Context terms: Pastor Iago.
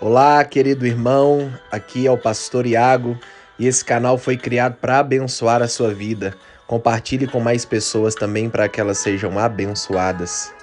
Olá, querido irmão, aqui é o Pastor Iago e esse canal foi criado para abençoar a sua vida. Compartilhe com mais pessoas também para que elas sejam abençoadas.